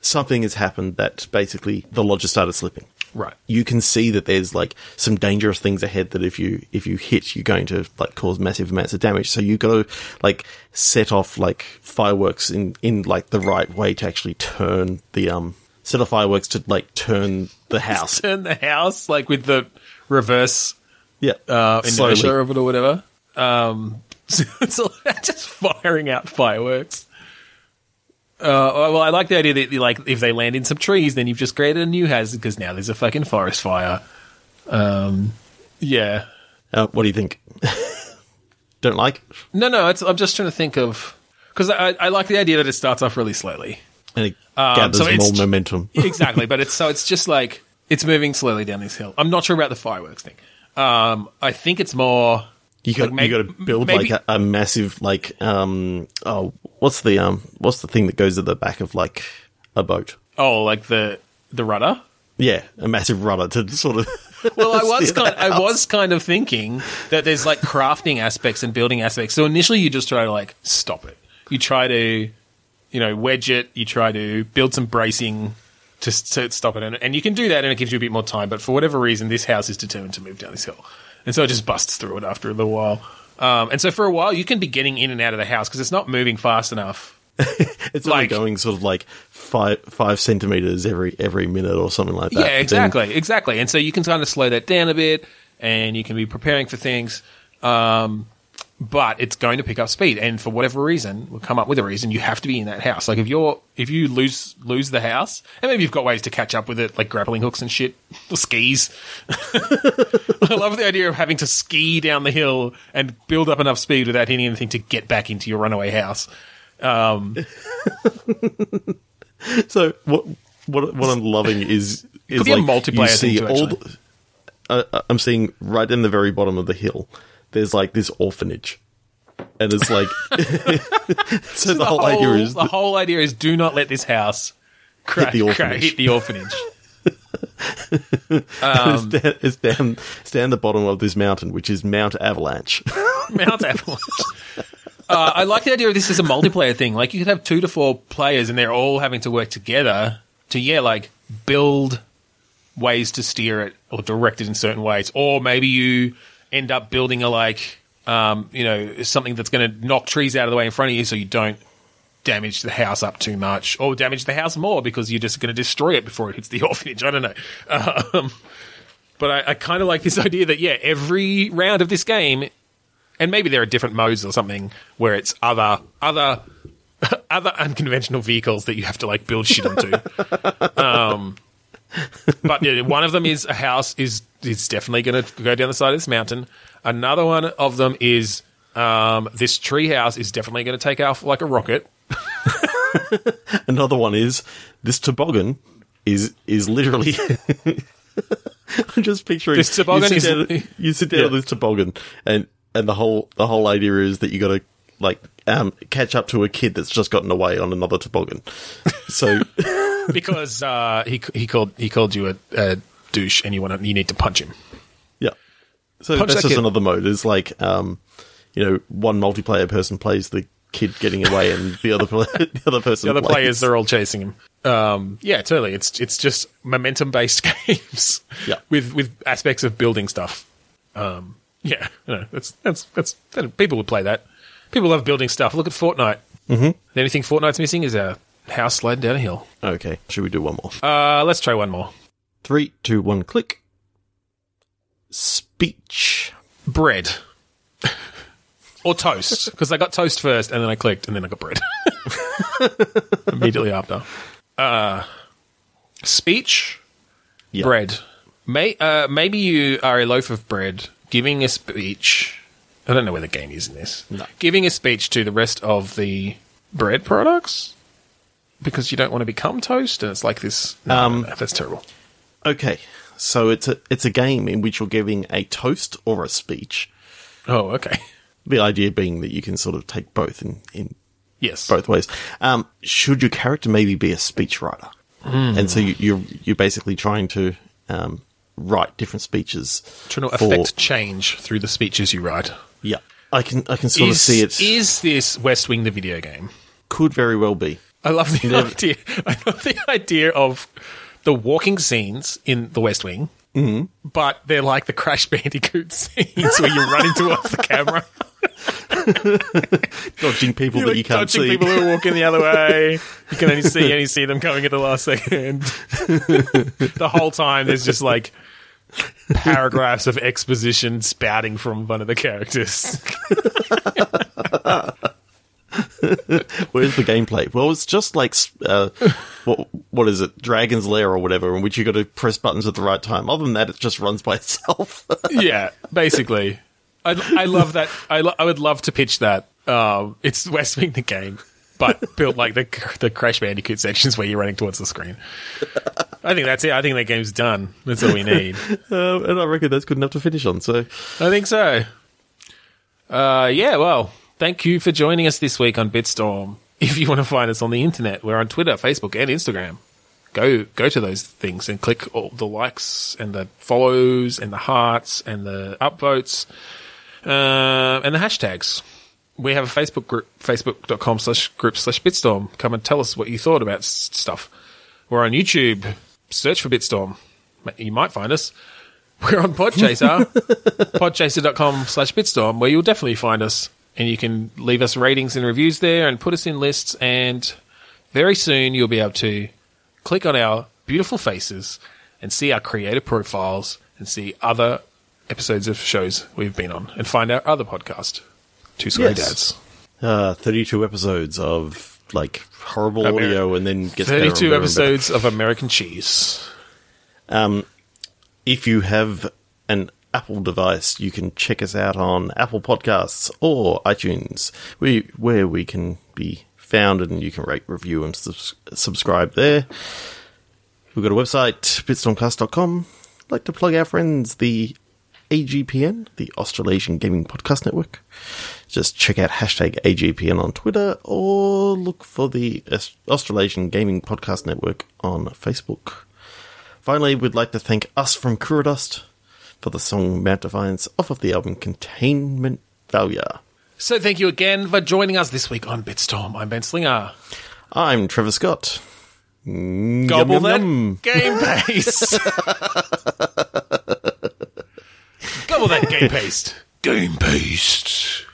something has happened that basically the lodge has started slipping. Right. You can see that there's like some dangerous things ahead that if you hit, you're going to like cause massive amounts of damage. So you've got to like set off like fireworks in like the right way to actually turn the set off fireworks to like turn the house. Turn the house like with the reverse inertia of it or whatever. So it's just firing out fireworks. Well, I like the idea that, like, if they land in some trees, then you've just created a new hazard because now there's a fucking forest fire. Yeah. What do you think? Don't like? No. I'm just trying to think of because I like the idea that it starts off really slowly and it gathers more momentum. Exactly, but it's just like it's moving slowly down this hill. I'm not sure about the fireworks thing. I think it's more. You got to build like a massive like what's the thing that goes at the back of like a boat? Oh, like the rudder? Yeah, a massive rudder to sort of. Well, I was kind of thinking that there's like crafting aspects and building aspects. So initially, you just try to like stop it. You try to, wedge it. You try to build some bracing to stop it, and you can do that, and it gives you a bit more time. But for whatever reason, this house is determined to move down this hill. And so it just busts through it after a little while. And so for a while, you can be getting in and out of the house because it's not moving fast enough. It's like, only going sort of like five centimetres every minute or something like that. Yeah, exactly. And so you can kind of slow that down a bit and you can be preparing for things. But it's going to pick up speed. And for whatever reason, we'll come up with a reason, you have to be in that house. Like if you lose the house, and maybe you've got ways to catch up with it, like grappling hooks and shit, or skis. I love the idea of having to ski down the hill and build up enough speed without hitting anything to get back into your runaway house. So what I'm loving is like a multiplayer thing too, actually. I'm seeing right in the very bottom of the hill. There's like this orphanage, and it's like so the whole idea is do not let this house hit the orphanage. It's down the bottom of this mountain, which is Mount Avalanche. Mount Avalanche. I like the idea of this as a multiplayer thing. Like you could have 2 to 4 players, and they're all having to work together to build ways to steer it or direct it in certain ways, or maybe you end up building a something that's going to knock trees out of the way in front of you so you don't damage the house up too much or damage the house more because you're just going to destroy it before it hits the orphanage. I don't know. But I kind of like this idea that, yeah, every round of this game, and maybe there are different modes or something where it's other unconventional vehicles that you have to, build shit onto. But yeah, one of them is a house is definitely going to go down the side of this mountain. Another one of them is this tree house is definitely going to take off like a rocket. Another one is this toboggan is literally. I'm just picturing this toboggan. You sit down on this toboggan, and the whole idea is that you got to catch up to a kid that's just gotten away on another toboggan. So. Because he called you a douche, and you need to punch him. Yeah, so that's just another mode. It's one multiplayer person plays the kid getting away, and the other players they're all chasing him. Yeah, totally. It's just momentum based games. Yeah, with aspects of building stuff. Yeah, that's people would play that. People love building stuff. Look at Fortnite. Mm-hmm. The only thing Fortnite's missing is a house sliding down a hill. Okay, should we do one more? Let's try one more. 3, 2, 1, click. Speech. Bread. Or toast, because I got toast first, and then I clicked, and then I got bread. Immediately after. Speech. Yep. Bread. Maybe you are a loaf of bread giving a speech. I don't know where the game is in this. No. Giving a speech to the rest of the bread products? Because you don't want to become toast, and it's like this. No, that's terrible. Okay, so it's a game in which you're giving a toast or a speech. Oh, okay. The idea being that you can sort of take both in both ways. Should your character maybe be a speech writer? Mm. And so you're basically trying to write different speeches, trying to affect change through the speeches you write. Yeah, I can sort of see it. Is this West Wing the video game? Could very well be. I love the idea of the walking scenes in The West Wing, but they're like the Crash Bandicoot scenes where you're running towards the camera. Dodging people that you can't see. Dodging people who are walking the other way. You can only see them coming at the last second. The whole time, there's just like paragraphs of exposition spouting from one of the characters. Where's the gameplay? Well, it's just like, what is it? Dragon's Lair or whatever, in which you got to press buttons at the right time. Other than that, it just runs by itself. Yeah, basically. I love that. I would love to pitch that. It's West Wing the game, but built like the Crash Bandicoot sections where you're running towards the screen. I think that's it. I think that game's done. That's all we need. And I reckon that's good enough to finish on. So I think so. Yeah, well, thank you for joining us this week on Bitstorm. If you want to find us on the internet, we're on Twitter, Facebook, and Instagram. Go to those things and click all the likes and the follows and the hearts and the upvotes. And the hashtags. We have a Facebook group, facebook.com/group/Bitstorm. Come and tell us what you thought about stuff. We're on YouTube. Search for Bitstorm. You might find us. We're on Podchaser, podchaser.com/Bitstorm, where you'll definitely find us. And you can leave us ratings and reviews there and put us in lists. And very soon you'll be able to click on our beautiful faces and see our creative profiles and see other episodes of shows we've been on and find our other podcast, Two Scary Dads. 32 episodes of like horrible audio and then gets 32 better episodes better. Of American Cheese. If you have an Apple device, you can check us out on Apple Podcasts or iTunes, where we can be found, and you can rate, review, and subscribe there. We've got a website, bitstormcast.com. I'd like to plug our friends, the AGPN, the Australasian Gaming Podcast Network. Just check out #AGPN on Twitter, or look for the Australasian Gaming Podcast Network on Facebook. Finally, we'd like to thank us from Curadust for the song Mount Defiance off of the album Containment Failure. So thank you again for joining us this week on Bitstorm. I'm Ben Slinger. I'm Trevor Scott. Gobble yum, that yum. Game paste. Gobble that game paste. Game paste.